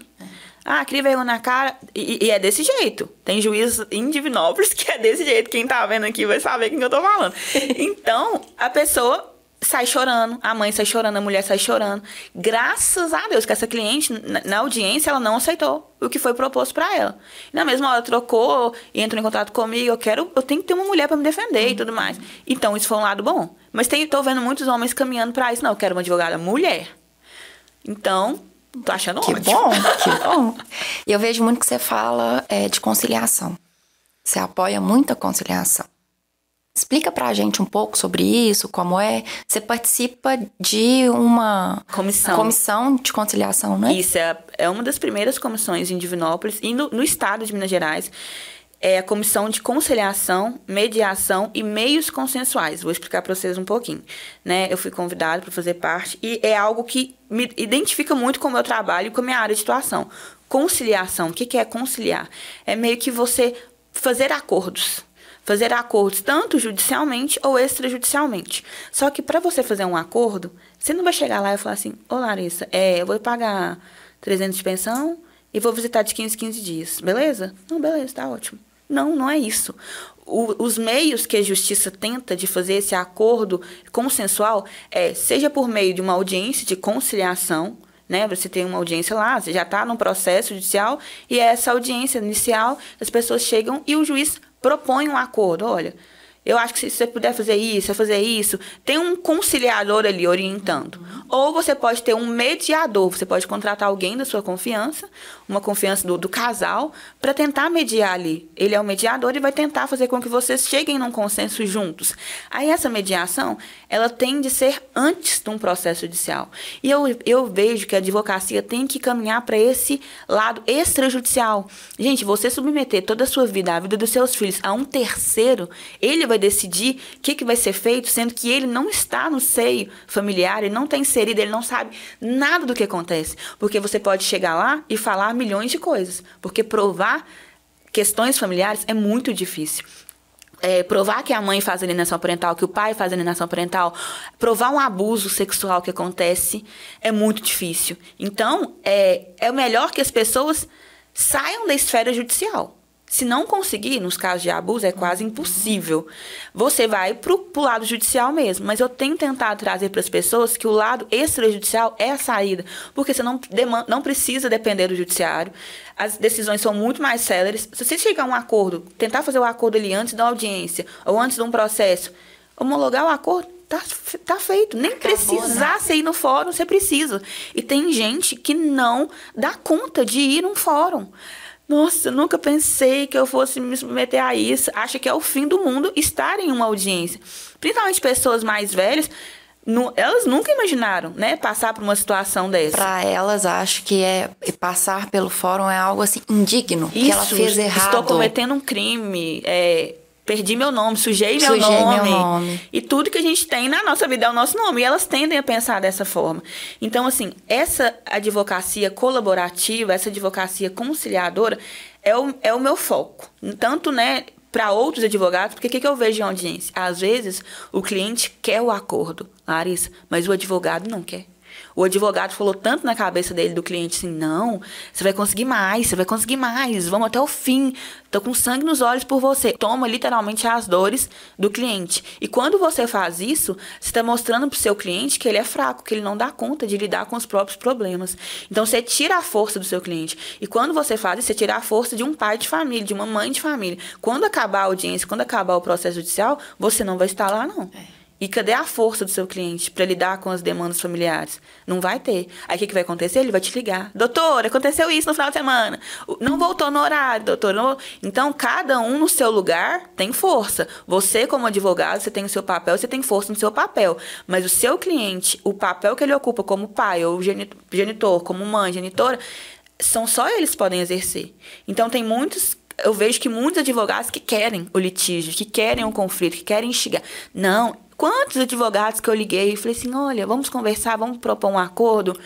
Ah, cria vergonha na cara. E é desse jeito. Tem juiz em Divinópolis que é desse jeito. Quem tá vendo aqui vai saber quem que eu tô falando. Então, a pessoa... sai chorando, a mãe sai chorando, a mulher sai chorando. Graças a Deus que essa cliente, na audiência, ela não aceitou o que foi proposto pra ela. Na mesma hora trocou e entrou em contato comigo, eu tenho que ter uma mulher pra me defender e tudo mais. Então, isso foi um lado bom. Mas tô vendo muitos homens caminhando pra isso. Não, eu quero uma advogada mulher. Então, tô achando ótimo. Que bom, que bom. E eu vejo muito que você fala de conciliação. Você apoia muito a conciliação. Explica pra gente um pouco sobre isso, como é. Você participa de uma... Comissão de conciliação, né? Isso, é uma das primeiras comissões em Divinópolis e no estado de Minas Gerais. É a Comissão de Conciliação, Mediação e Meios Consensuais. Vou explicar para vocês um pouquinho. Né? Eu fui convidada para fazer parte e é algo que me identifica muito com o meu trabalho e com a minha área de atuação. Conciliação, o que é conciliar? É meio que você fazer acordos. Fazer acordos tanto judicialmente ou extrajudicialmente. Só que para você fazer um acordo, você não vai chegar lá e falar assim, ô Larissa, eu vou pagar 300 de pensão e vou visitar de 15 em 15 dias. Beleza? Não, beleza, tá ótimo. Não, não é isso. Os meios que a justiça tenta de fazer esse acordo consensual, seja por meio de uma audiência de conciliação, né? Você tem uma audiência lá, você já está num processo judicial e essa audiência inicial, as pessoas chegam e o juiz propõe um acordo, olha, eu acho que se você puder fazer isso, tem um conciliador ali orientando. Ou você pode ter um mediador, você pode contratar alguém da sua confiança, uma confiança do casal, para tentar mediar ali. Ele é o mediador e vai tentar fazer com que vocês cheguem num consenso juntos. Aí essa mediação, ela tem de ser antes de um processo judicial. E eu vejo que a advocacia tem que caminhar para esse lado extrajudicial. Gente, você submeter toda a sua vida, a vida dos seus filhos, a um terceiro, ele vai decidir o que vai ser feito, sendo que ele não está no seio familiar, ele não está inserido, ele não sabe nada do que acontece. Porque você pode chegar lá e falar milhões de coisas. Porque provar questões familiares é muito difícil. Provar que a mãe faz alienação parental, que o pai faz alienação parental, provar um abuso sexual que acontece é muito difícil. Então, é melhor que as pessoas saiam da esfera judicial. Se não conseguir, nos casos de abuso, é quase impossível. Você vai pro lado judicial mesmo. Mas eu tenho tentado trazer para as pessoas que o lado extrajudicial é a saída. Porque você não precisa depender do judiciário. As decisões são muito mais céleres. Se você chegar a um acordo, tentar fazer o acordo ali antes da audiência ou antes de um processo, homologar o acordo, tá feito. Nem acabou, precisasse, né? Ir no fórum, você precisa. E tem gente que não dá conta de ir num fórum. Nossa, eu nunca pensei que eu fosse me submeter a isso. Acha que é o fim do mundo estar em uma audiência. Principalmente pessoas mais velhas, elas nunca imaginaram, né, passar por uma situação dessa. Para elas, acho que passar pelo fórum é algo assim indigno. Isso, que ela fez errado. Estou cometendo um crime, perdi meu nome, sujei meu nome. E tudo que a gente tem na nossa vida é o nosso nome. E elas tendem a pensar dessa forma. Então, assim, essa advocacia colaborativa, essa advocacia conciliadora é o meu foco. Tanto, né, para outros advogados, porque o que eu vejo em audiência? Às vezes, o cliente quer o acordo, Larissa, mas o advogado não quer. O advogado falou tanto na cabeça dele, do cliente, assim, não, você vai conseguir mais, vamos até o fim, tô com sangue nos olhos por você. Toma literalmente as dores do cliente. E quando você faz isso, você tá mostrando pro seu cliente que ele é fraco, que ele não dá conta de lidar com os próprios problemas. Então, você tira a força do seu cliente. E quando você faz isso, você tira a força de um pai de família, de uma mãe de família. Quando acabar a audiência, quando acabar o processo judicial, você não vai estar lá, não. É. E cadê a força do seu cliente para lidar com as demandas familiares? Não vai ter. Aí o que vai acontecer? Ele vai te ligar. Doutora, aconteceu isso no final de semana. Não voltou no horário, doutora. Então, cada um no seu lugar tem força. Você, como advogado, você tem o seu papel, você tem força no seu papel. Mas o seu cliente, o papel que ele ocupa como pai ou genitor, como mãe, genitora, são só eles que podem exercer. Então, tem muitos... Eu vejo que muitos advogados que querem o litígio, que querem o conflito, que querem instigar. Não. Quantos advogados que eu liguei e falei assim, olha, vamos conversar, vamos propor um acordo?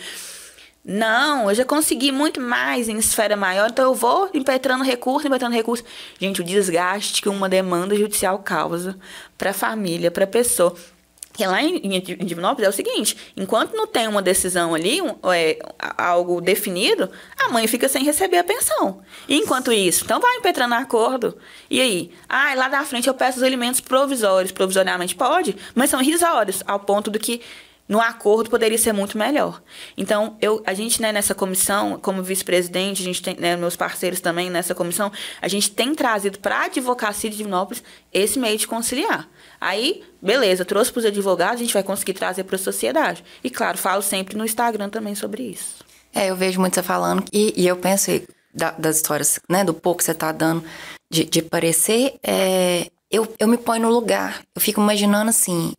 Não, eu já consegui muito mais em esfera maior, então eu vou impetrando recurso. Gente, o desgaste que uma demanda judicial causa para a família, para a pessoa. Porque lá em Divinópolis é o seguinte, enquanto não tem uma decisão ali, algo definido, a mãe fica sem receber a pensão. E enquanto isso, então vai impetrando acordo. E aí? Ah, lá da frente eu peço os alimentos provisórios. Provisoriamente pode, mas são irrisórios, ao ponto do que no acordo poderia ser muito melhor. Então, a gente, né, nessa comissão, como vice-presidente, a gente tem, né, meus parceiros também nessa comissão, a gente tem trazido para a advocacia de Divinópolis esse meio de conciliar. Aí, beleza, trouxe para os advogados, a gente vai conseguir trazer para a sociedade. E, claro, falo sempre no Instagram também sobre isso. Eu vejo muito você falando, e eu penso das histórias, né, do pouco que você está dando de parecer, eu me ponho no lugar. Eu fico imaginando assim,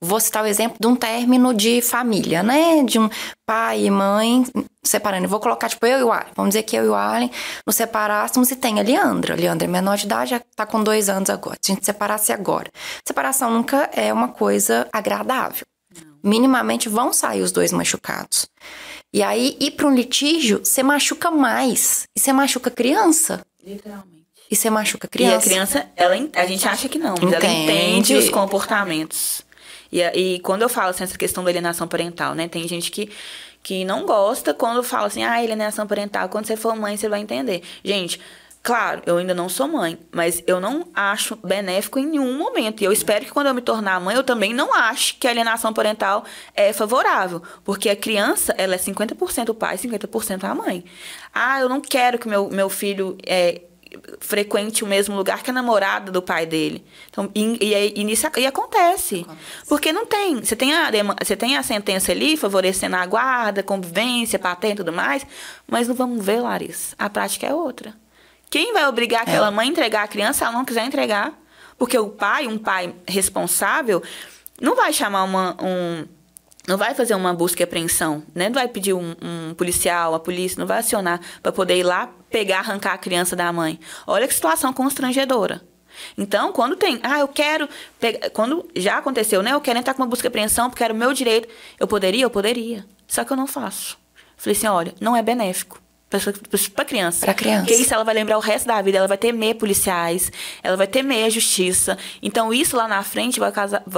vou citar o exemplo de um término de família, né? De um pai e mãe separando. Eu vou colocar, tipo, eu e o Arlen. Vamos dizer que eu e o Arlen nos separássemos e tem a Leandra. A Leandra é menor de idade, já tá com 2 anos agora. Se a gente separasse agora. Separação nunca é uma coisa agradável. Minimamente vão sair os dois machucados. E aí, ir para um litígio, você machuca mais. E você machuca a criança. Literalmente. E você machuca a criança. E a criança, a gente acha que não, mas ela entende os comportamentos. E quando eu falo assim, essa questão da alienação parental, né? Tem gente que não gosta quando eu falo assim, alienação parental, quando você for mãe, você vai entender. Gente, claro, eu ainda não sou mãe, mas eu não acho benéfico em nenhum momento. E eu espero que quando eu me tornar mãe, eu também não ache que a alienação parental é favorável. Porque a criança, ela é 50% o pai, 50% a mãe. Eu não quero que meu filho... frequente o mesmo lugar que a namorada do pai dele. Então, e acontece. Porque não tem. Você tem a sentença ali, favorecendo a guarda, convivência, patente e tudo mais, mas não vamos ver, Larissa. A prática é outra. Quem vai obrigar aquela mãe a entregar a criança se ela não quiser entregar? Porque o pai, um pai responsável, não vai chamar não vai fazer uma busca e apreensão, né? Não vai pedir um policial, a polícia, não vai acionar para poder ir lá pegar, arrancar a criança da mãe. Olha que situação constrangedora. Então, quando tem, eu quero pegar, quando já aconteceu, né? Eu quero entrar com uma busca e apreensão porque era o meu direito. Eu poderia. Só que eu não faço. Falei assim, olha, não é benéfico. Pra criança. Pra criança. Porque isso ela vai lembrar o resto da vida. Ela vai temer policiais. Ela vai temer a justiça. Então, isso lá na frente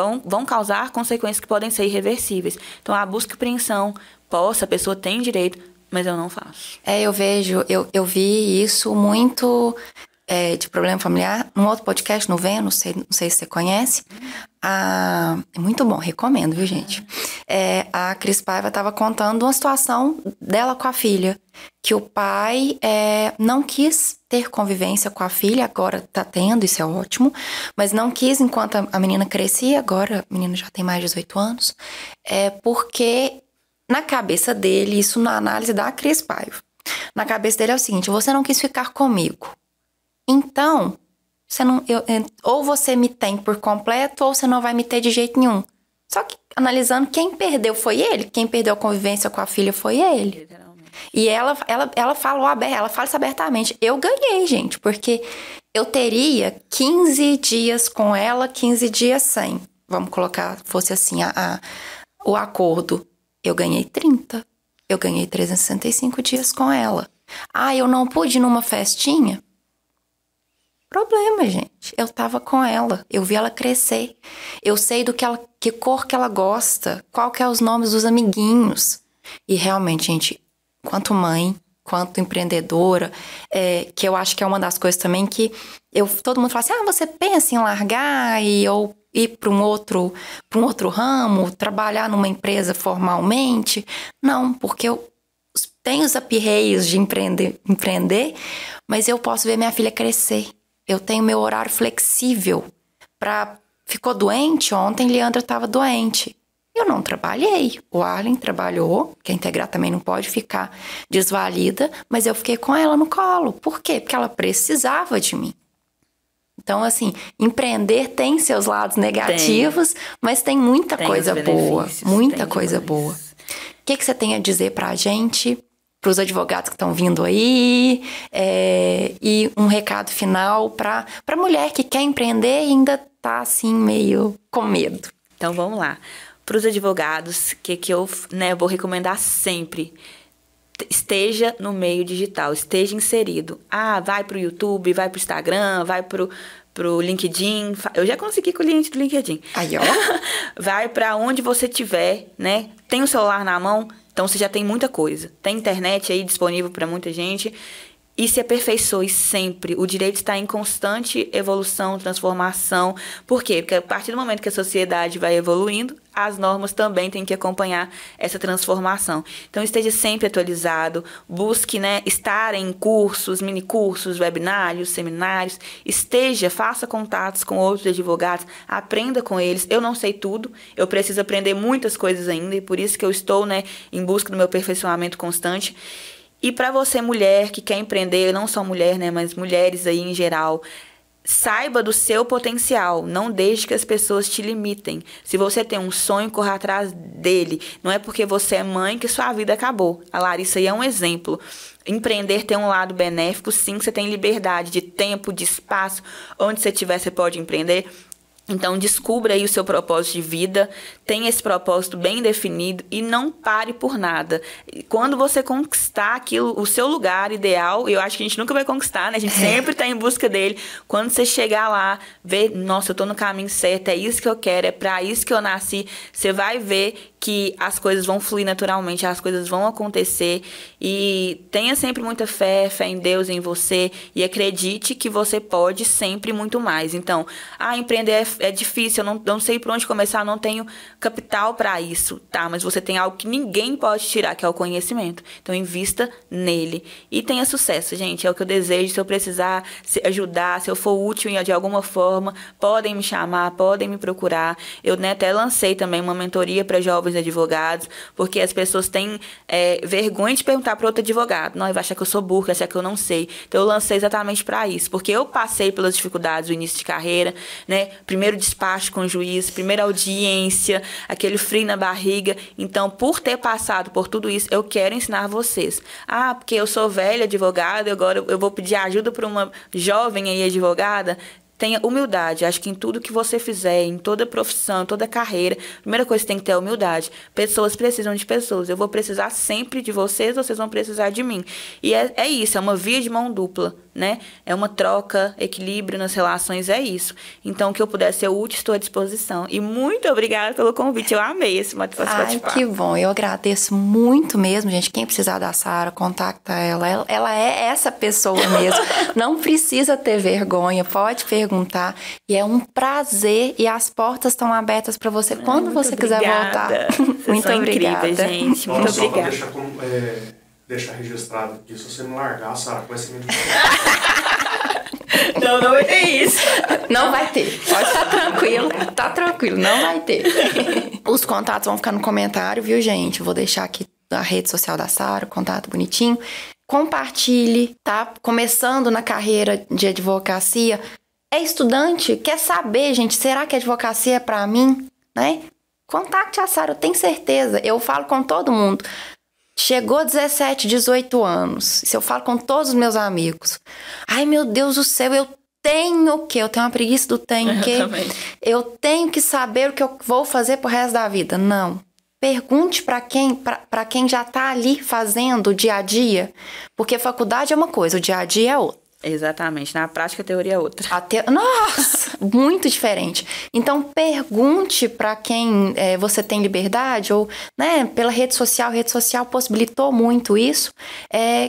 vão causar consequências que podem ser irreversíveis. Então, a busca e apreensão, a pessoa tem direito. mas eu não faço. É, eu vejo, eu vi isso muito de problema familiar. Num outro podcast, no Venus, não sei se você conhece. É muito bom, recomendo, viu, gente? A Cris Paiva estava contando uma situação dela com a filha. Que o pai não quis ter convivência com a filha, agora tá tendo, isso é ótimo. Mas não quis enquanto a menina crescia, agora a menina já tem mais de 18 anos. Porque na cabeça dele, isso na análise da Cris Paiva. Na cabeça dele é o seguinte, você não quis ficar comigo. Então, você não, ou você me tem por completo, ou você não vai me ter de jeito nenhum. Só que, analisando, quem perdeu foi ele. Quem perdeu a convivência com a filha foi ele. Literalmente. E ela falou ela fala isso abertamente. Eu ganhei, gente, porque eu teria 15 dias com ela, 15 dias sem. Vamos colocar, fosse assim, o acordo. Eu ganhei 30. Eu ganhei 365 dias com ela. Ah, eu não pude ir numa festinha? Problema, gente. Eu tava com ela. Eu vi ela crescer. Eu sei do que ela, que cor que ela gosta. Qual que é os nomes dos amiguinhos. E realmente, gente, quanto mãe, quanto empreendedora, que eu acho que é uma das coisas também que todo mundo fala assim, você pensa em largar ou ir para um outro ramo, trabalhar numa empresa formalmente. Não, porque eu tenho os aperreios de empreender, mas eu posso ver minha filha crescer. Eu tenho meu horário flexível. Ficou doente ontem, Leandra estava doente. Eu não trabalhei. O Arlen trabalhou, que a Integrar também não pode ficar desvalida, mas eu fiquei com ela no colo. Por quê? Porque ela precisava de mim. Então, assim, empreender tem seus lados negativos, mas tem muita coisa boa. Muita coisa boa. O que você tem a dizer pra gente? Para os advogados que estão vindo aí, e um recado final para a mulher que quer empreender e ainda está assim meio com medo. Então vamos lá. Para os advogados, que eu vou recomendar sempre, esteja no meio digital, esteja inserido. Vai para o YouTube, vai para o Instagram, vai pro LinkedIn, eu já consegui com o cliente do LinkedIn. Aí, ó. Vai para onde você tiver, né? Tem o celular na mão, então você já tem muita coisa. Tem internet aí disponível para muita gente. E se aperfeiçoe sempre. O direito está em constante evolução, transformação. Por quê? Porque a partir do momento que a sociedade vai evoluindo, as normas também têm que acompanhar essa transformação. Então, esteja sempre atualizado. Busque estar em cursos, minicursos, webinários, seminários. Faça contatos com outros advogados. Aprenda com eles. Eu não sei tudo. Eu preciso aprender muitas coisas ainda. E por isso que eu estou em busca do meu aperfeiçoamento constante. E para você, mulher, que quer empreender, não só mulher, mas mulheres aí em geral, saiba do seu potencial, não deixe que as pessoas te limitem. Se você tem um sonho, corra atrás dele. Não é porque você é mãe que sua vida acabou. A Larissa aí é um exemplo. Empreender tem um lado benéfico, sim, que você tem liberdade de tempo, de espaço, onde você estiver você pode empreender. Então, descubra aí o seu propósito de vida, tenha esse propósito bem definido e não pare por nada. Quando você conquistar aquilo, o seu lugar ideal, eu acho que a gente nunca vai conquistar, né? A gente sempre tá em busca dele. Quando você chegar lá, ver, nossa, eu tô no caminho certo, é isso que eu quero, é pra isso que eu nasci, você vai ver que as coisas vão fluir naturalmente, as coisas vão acontecer e tenha sempre muita fé em Deus, em você e acredite que você pode sempre muito mais. Então, empreender é difícil, eu não sei por onde começar, não tenho capital para isso, tá? Mas você tem algo que ninguém pode tirar, que é o conhecimento. Então, invista nele e tenha sucesso, gente, é o que eu desejo. Se eu precisar ajudar, se eu for útil de alguma forma, podem me chamar, podem me procurar. Eu até lancei também uma mentoria para jovens advogados, porque as pessoas têm vergonha de perguntar para outro advogado. Não, ele vai achar que eu sou burra, vai achar que eu não sei. Então, eu lancei exatamente para isso, porque eu passei pelas dificuldades do início de carreira, primeiro despacho com o juiz, primeira audiência, aquele frio na barriga. Então, por ter passado por tudo isso, eu quero ensinar vocês. Porque eu sou velha advogada, agora eu vou pedir ajuda para uma jovem aí advogada. Tenha humildade. Acho que em tudo que você fizer, em toda profissão, toda carreira, a primeira coisa que tem que ter é humildade. Pessoas precisam de pessoas. Eu vou precisar sempre de vocês, vocês vão precisar de mim. E é isso, é uma via de mão dupla, né? É uma troca, equilíbrio nas relações, é isso. Então, o que eu puder ser útil, estou à disposição. E muito obrigada pelo convite. Eu amei esse participar. Ai, que bom. Eu agradeço muito mesmo, gente. Quem precisar da Sara, contacta ela. Ela é essa pessoa mesmo. Não precisa ter vergonha. Pode perguntar. E é um prazer. E as portas estão abertas para você quando você quiser voltar. Muito obrigada. Incrível, gente. Muito obrigada. Deixar registrado aqui, se você me largar, Sara, vai ser muito difícil. Não vai ter isso. Não vai ter. Pode estar tranquilo. Tá tranquilo, não vai ter. Os contatos vão ficar no comentário, viu, gente? Eu vou deixar aqui a rede social da Sara, o contato bonitinho. Compartilhe, tá? Começando na carreira de advocacia. É estudante? Quer saber, gente, será que a advocacia é pra mim? Né? Contacte a Sara, eu tenho certeza. Eu falo com todo mundo. Chegou 17, 18 anos. Isso eu falo com todos os meus amigos. Ai, meu Deus do céu, eu tenho o quê? Eu tenho uma preguiça do tenho o quê? Eu tenho que saber o que eu vou fazer pro resto da vida. Não. Pergunte pra quem já tá ali fazendo o dia a dia. Porque faculdade é uma coisa, o dia a dia é outra. Exatamente. Na prática, a teoria é outra. Nossa! Muito diferente. Então, pergunte para quem você tem liberdade, ou né, pela rede social. A rede social possibilitou muito isso,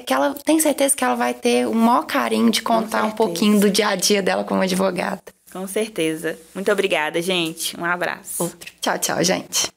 que ela tem certeza que ela vai ter o maior carinho de contar um pouquinho do dia a dia dela como advogada. Com certeza. Muito obrigada, gente. Um abraço. Outro. Tchau, tchau, gente.